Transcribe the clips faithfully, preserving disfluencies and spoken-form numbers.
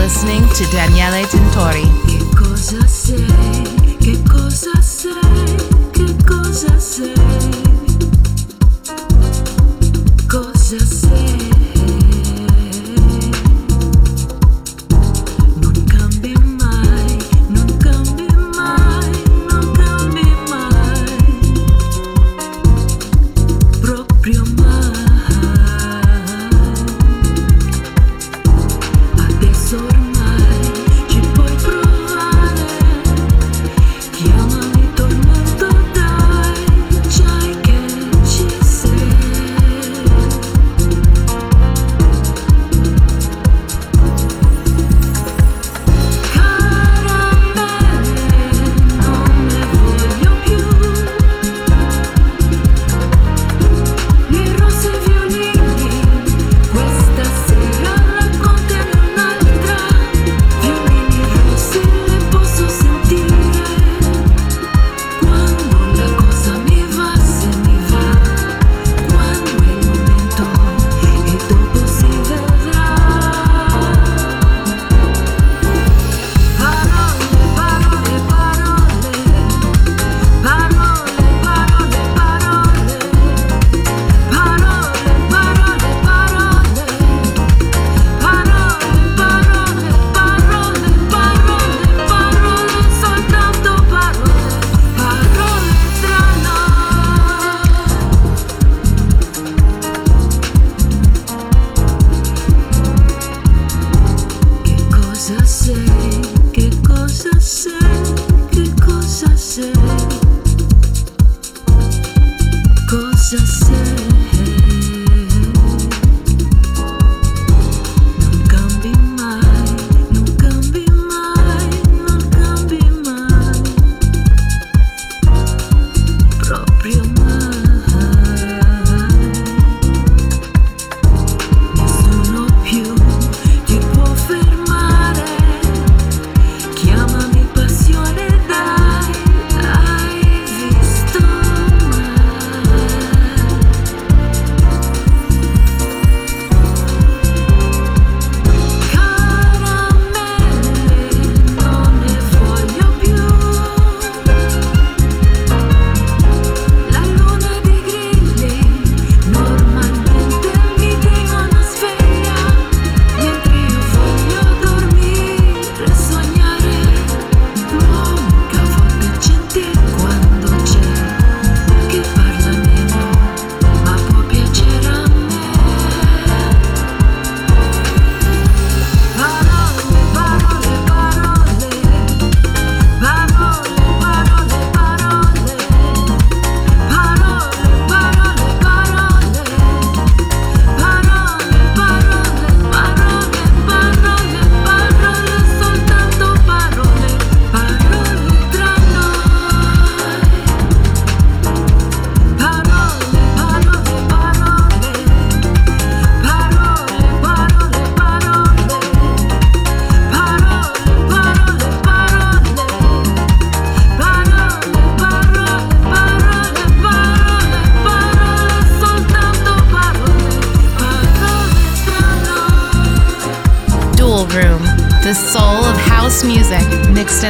listening to Daniele Tintori. Che cosa sei? Che cosa sei? Che cosa sei? Cosa sei?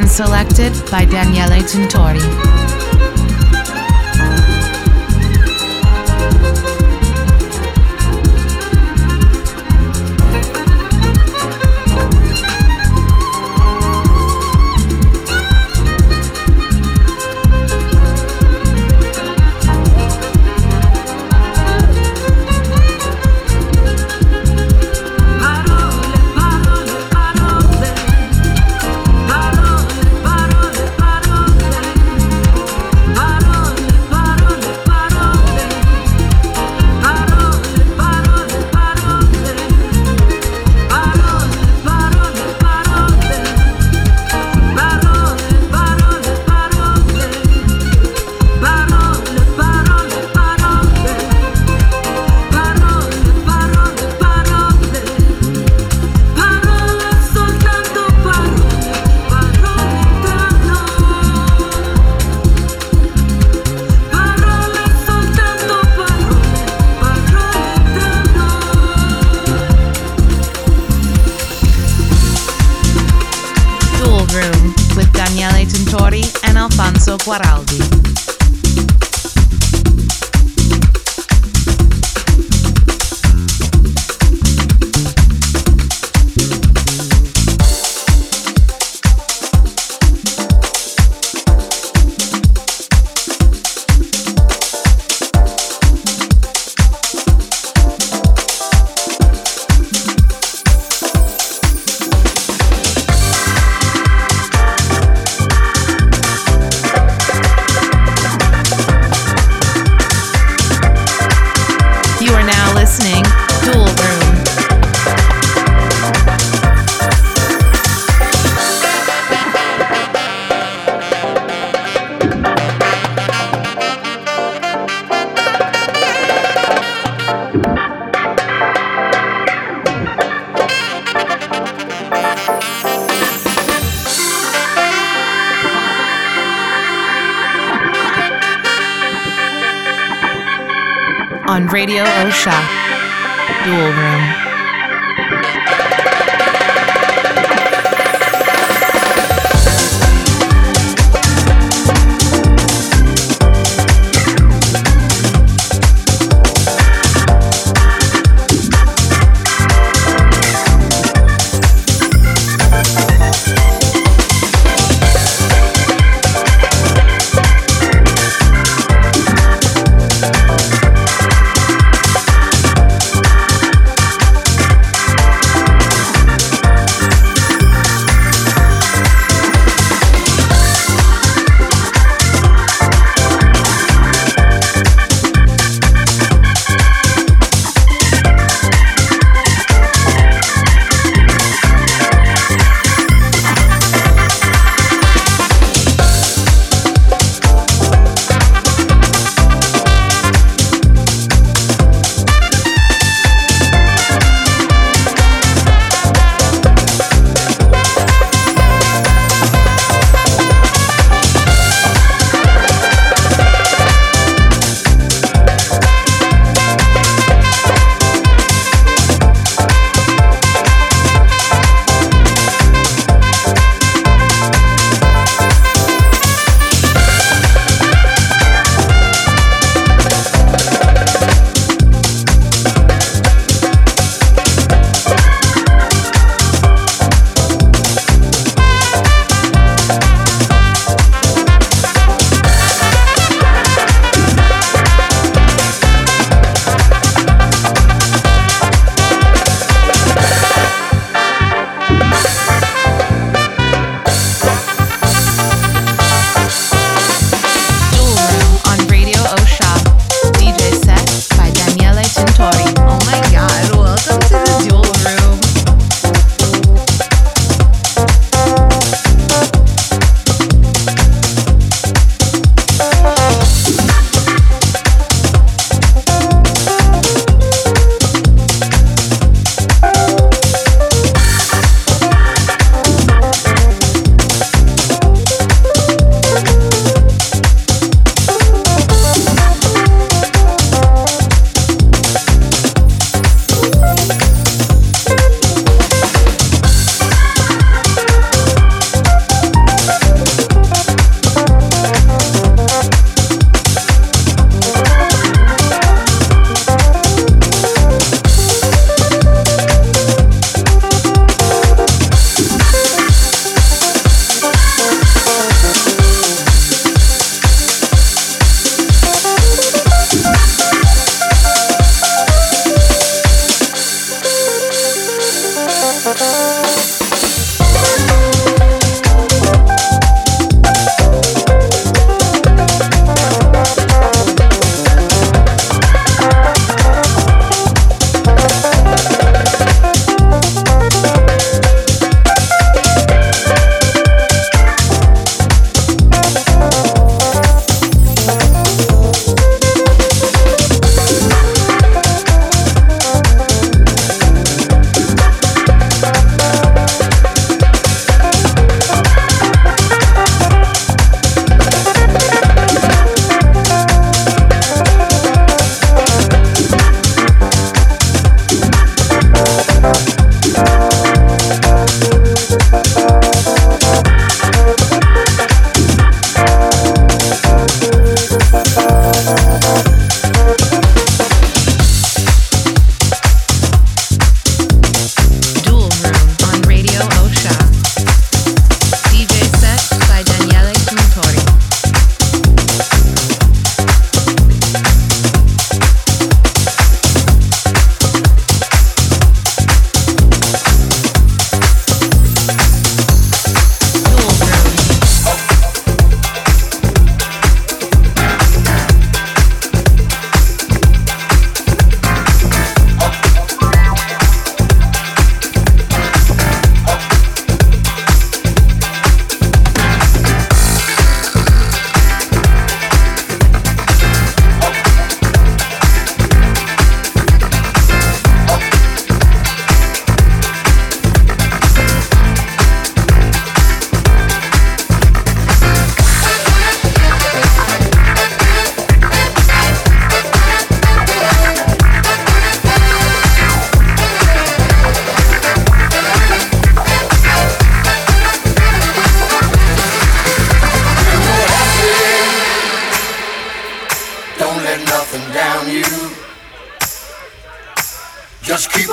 Selected by Daniele Tintori. Daniele Tintori and Alfonso Guaraldi. On Radio Osha, Dual Room.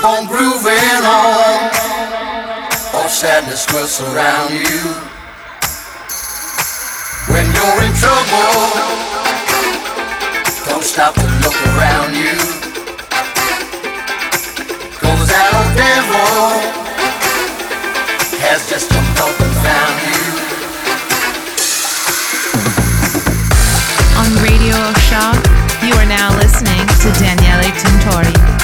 on grooving on. All sadness will surround you. When you're in trouble, don't stop to look around you. Cause that old devil has just come up and found you. On Radio Osha, you are now listening to Daniele Tintori.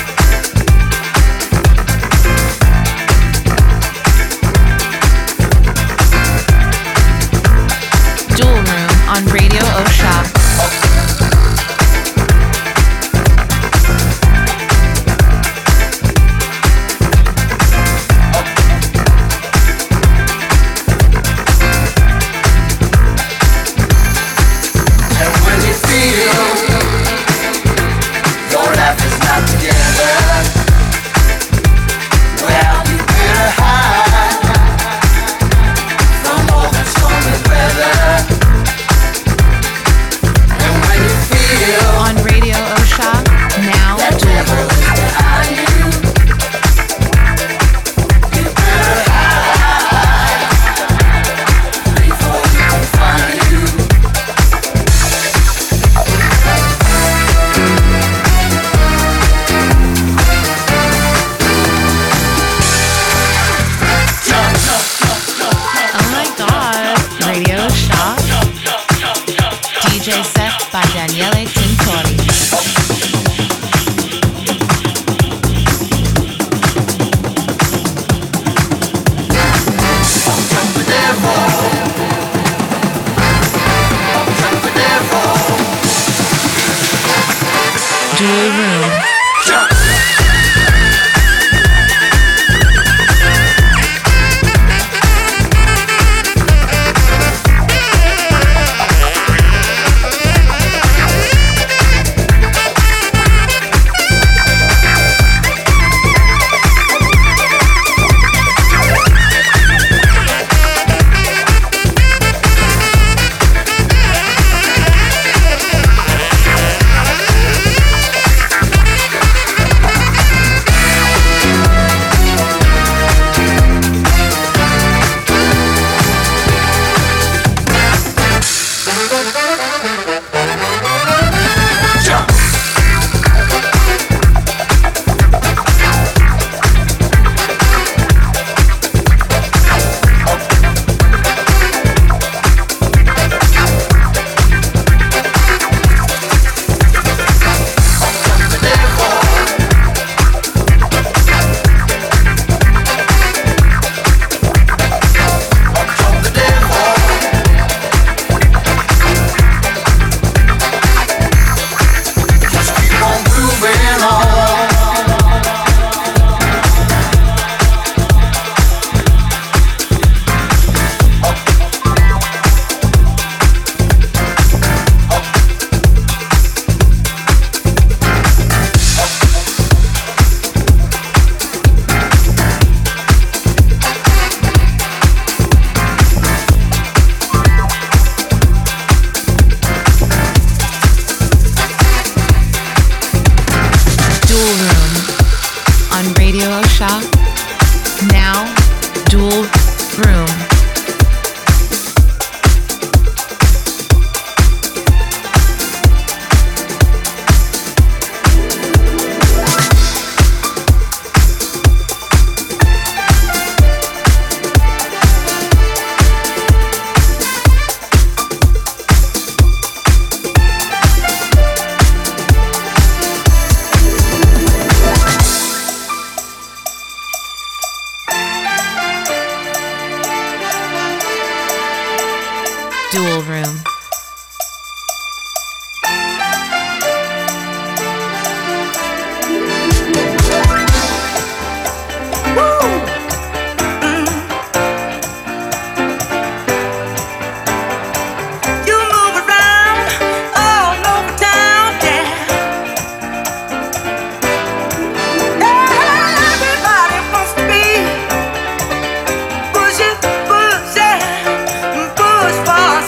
On Radio Osha.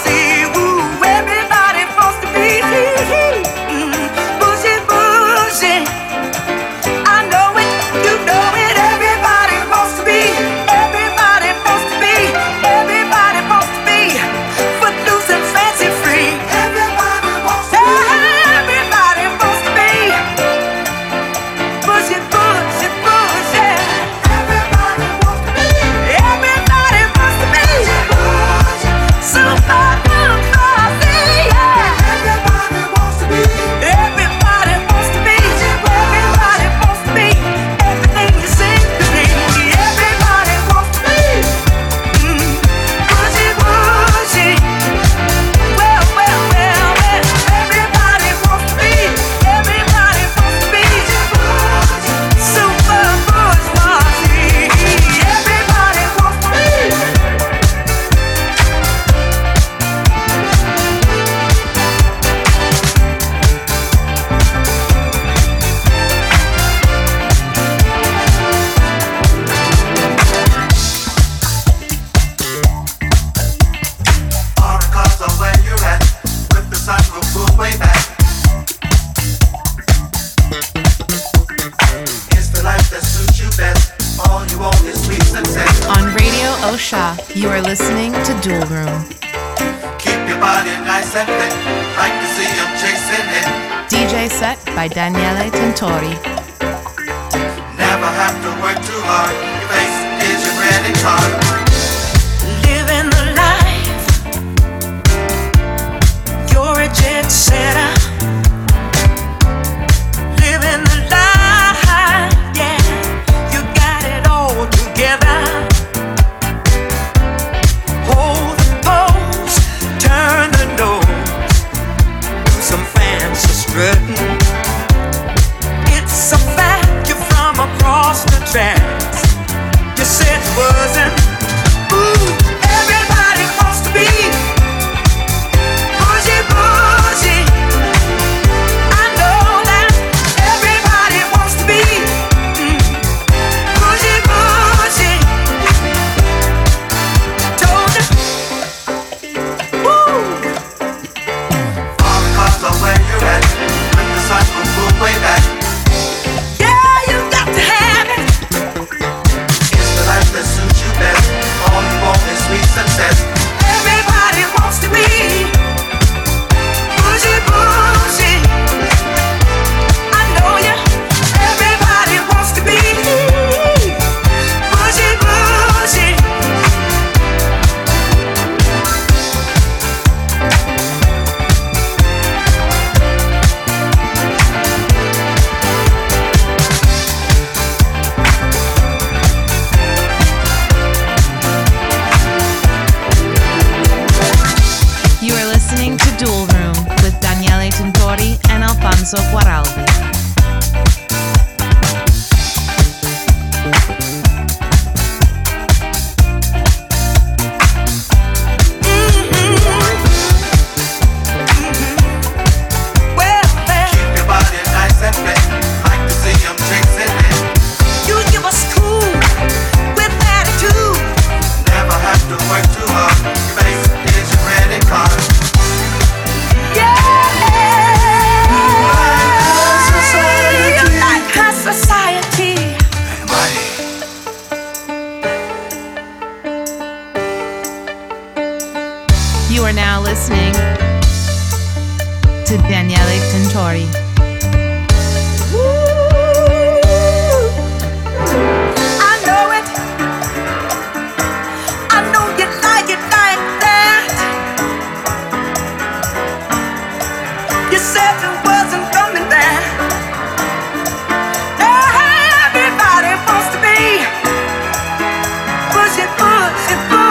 See Osha. You are listening to Dual Room. Keep your body nice and fit. Like to see I'm chasing it. D J set by Daniele Tintori. Never have to work too hard. Your face is your credit card. Living the life. You're a jet setter. It's a fact you're from across the tracks. You said it wasn't. Ooh, everybody wants to be bougie, bougie. I know that everybody wants to be mm, bougie, bougie. I told you. Woo! All because of where you're at. Way back. Yeah, you got to have it. It's the life that suits you best. All you want is sweet success. Everybody wants to be bougie, bougie. I know ya. Everybody wants to be bougie, bougie. So Guaraldi. You are now listening to Daniele Tintori. I know it. I know you like it like that. You said it wasn't coming back. Everybody wants to be pushing, pushing, pushing.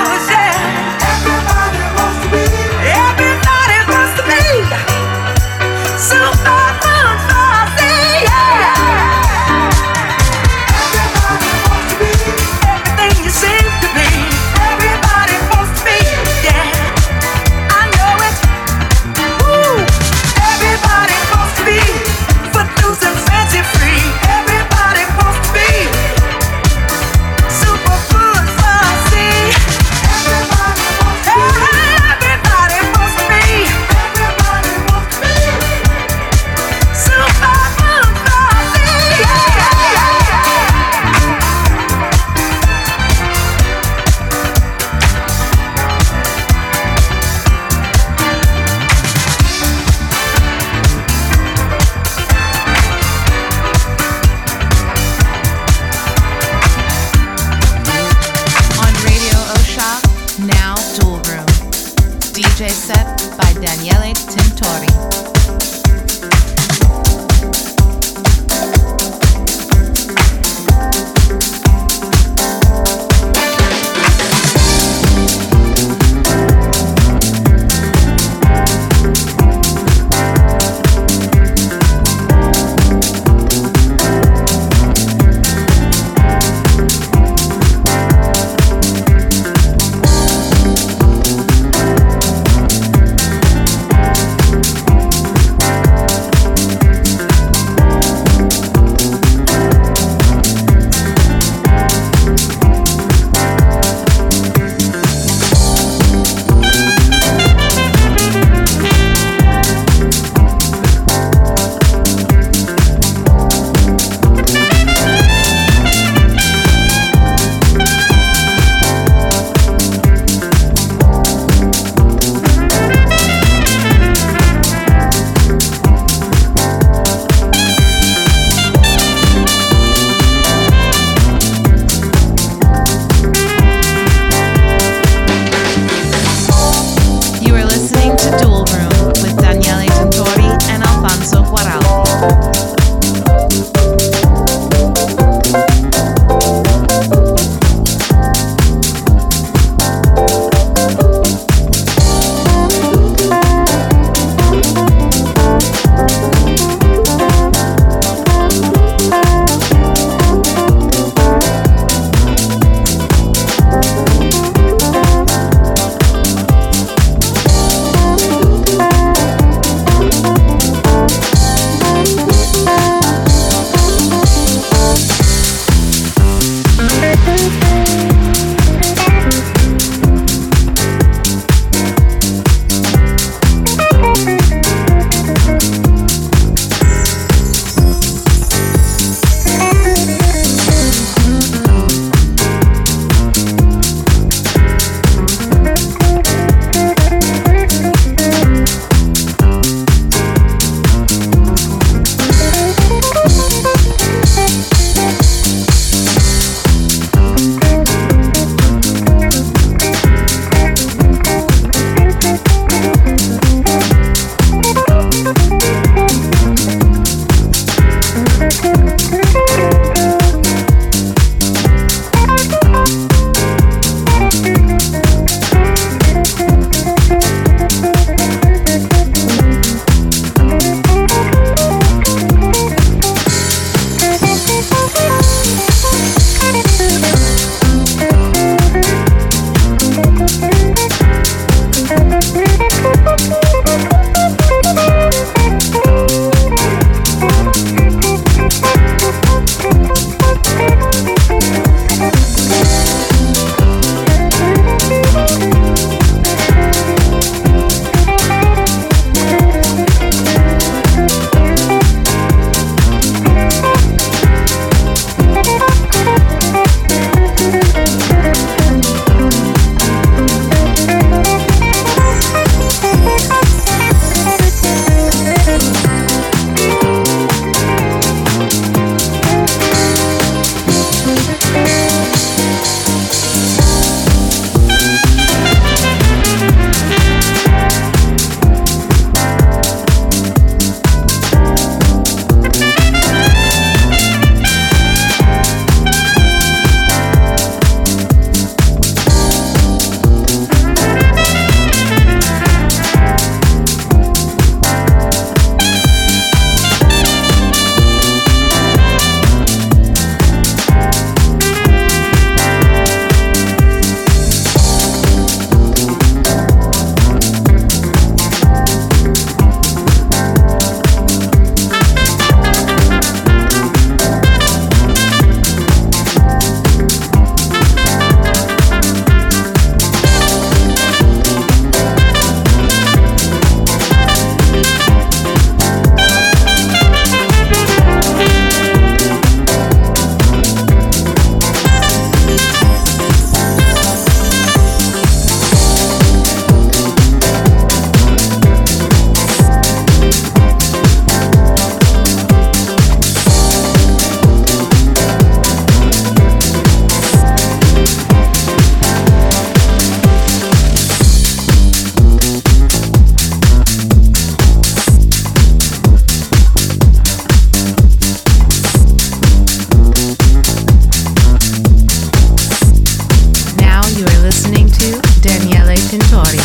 D J set by Daniele Tintori. to Daniele Tintori.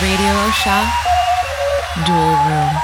Radio Osha Dual Room.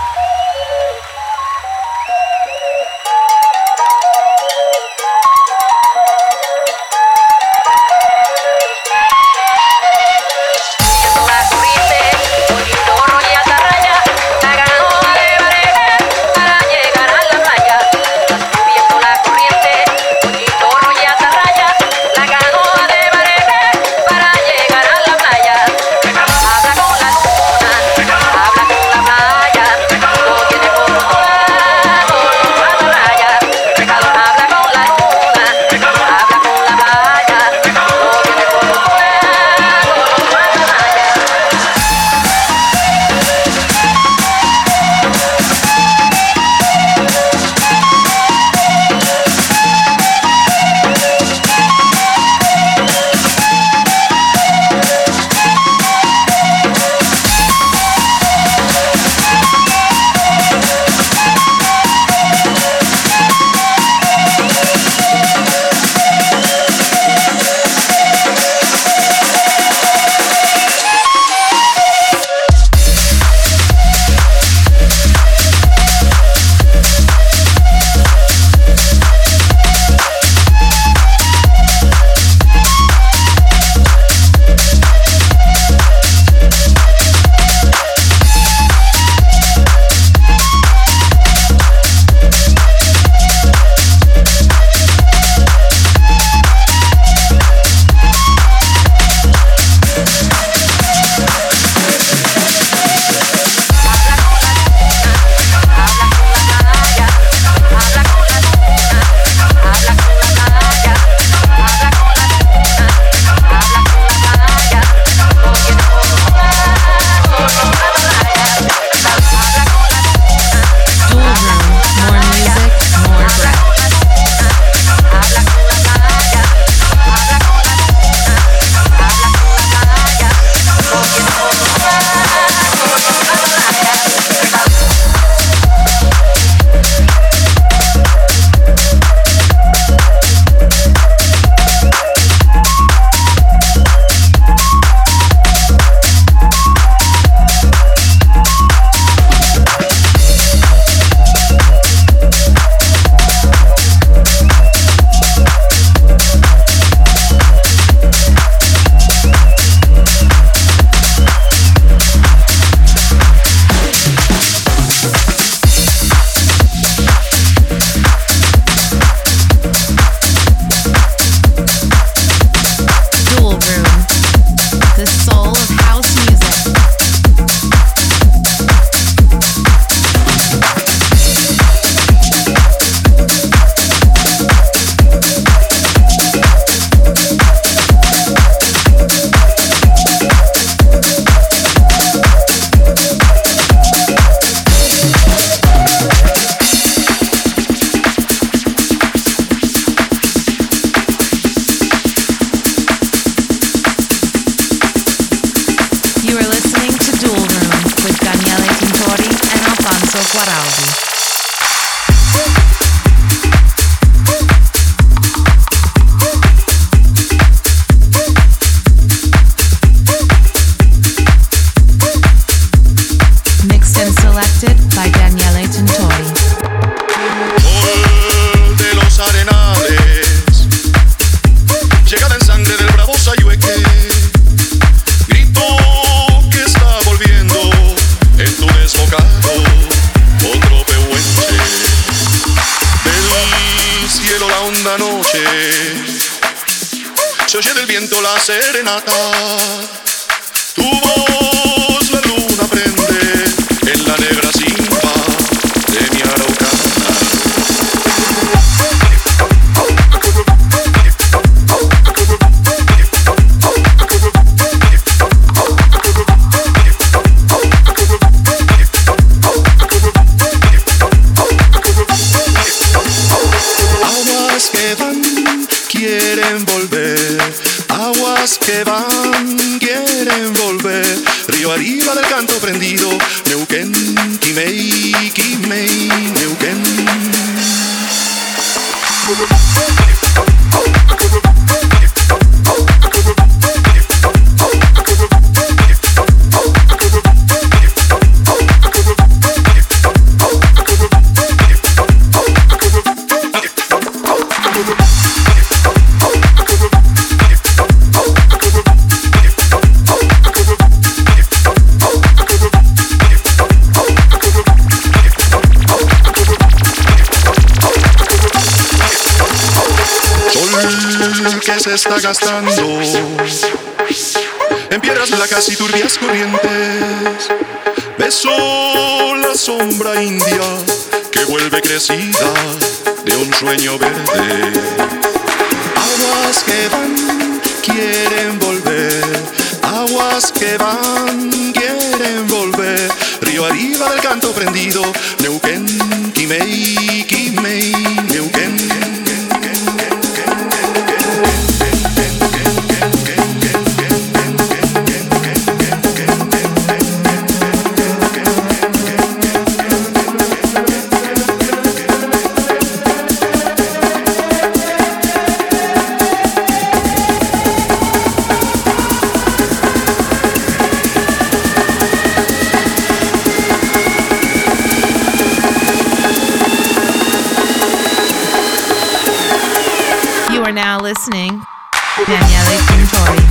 mal que se está gastando en piedras blancas y turbias corrientes. Besó la sombra india que vuelve crecida de un sueño verde. Aguas que van, quieren volver. Aguas que van, quieren volver. Río arriba del canto prendido, Neuquén, Quimei, Quimei, Neuquén. Listening, Daniele Tintori.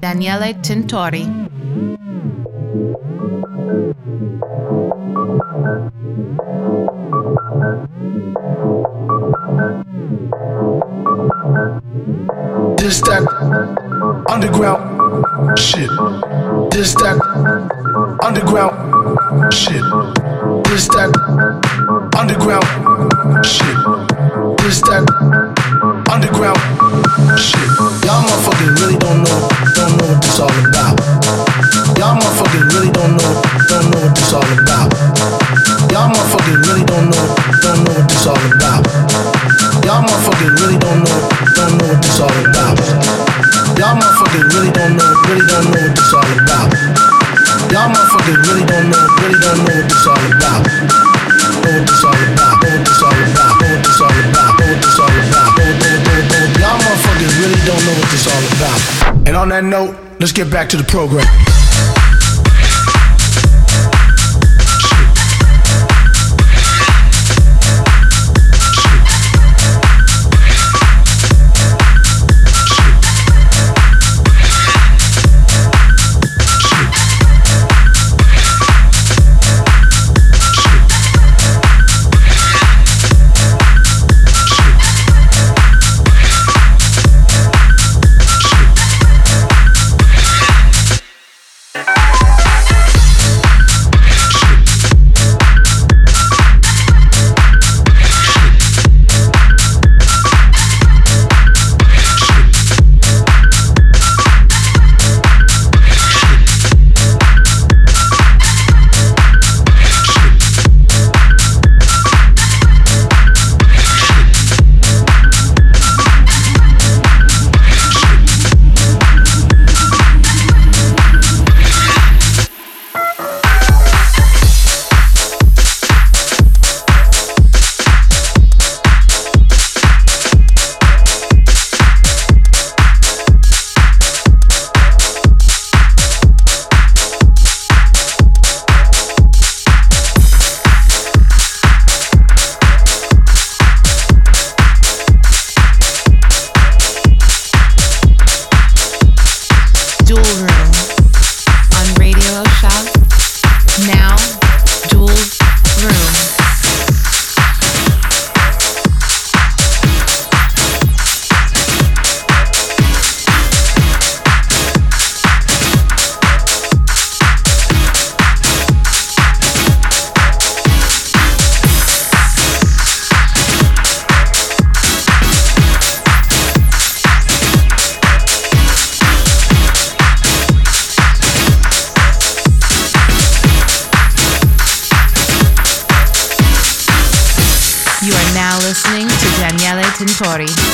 Daniele Tintori. This that underground shit. This that underground shit. This that underground shit. This that underground shit. Y'all motherfuckers really don't know. Don't know what this all about. Y'all motherfuckers really don't know, don't know what this all about. Y'all motherfuckers really don't know, don't know what this all about. Y'all motherfuckers really don't know, don't know what this all about. Y'all motherfuckers really don't know, really don't know what this all about. that note, let's get back to the program. We'll be right back.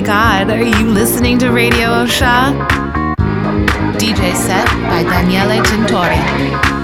my God, are you listening to Radio Osha? D J set by Daniele Tintori.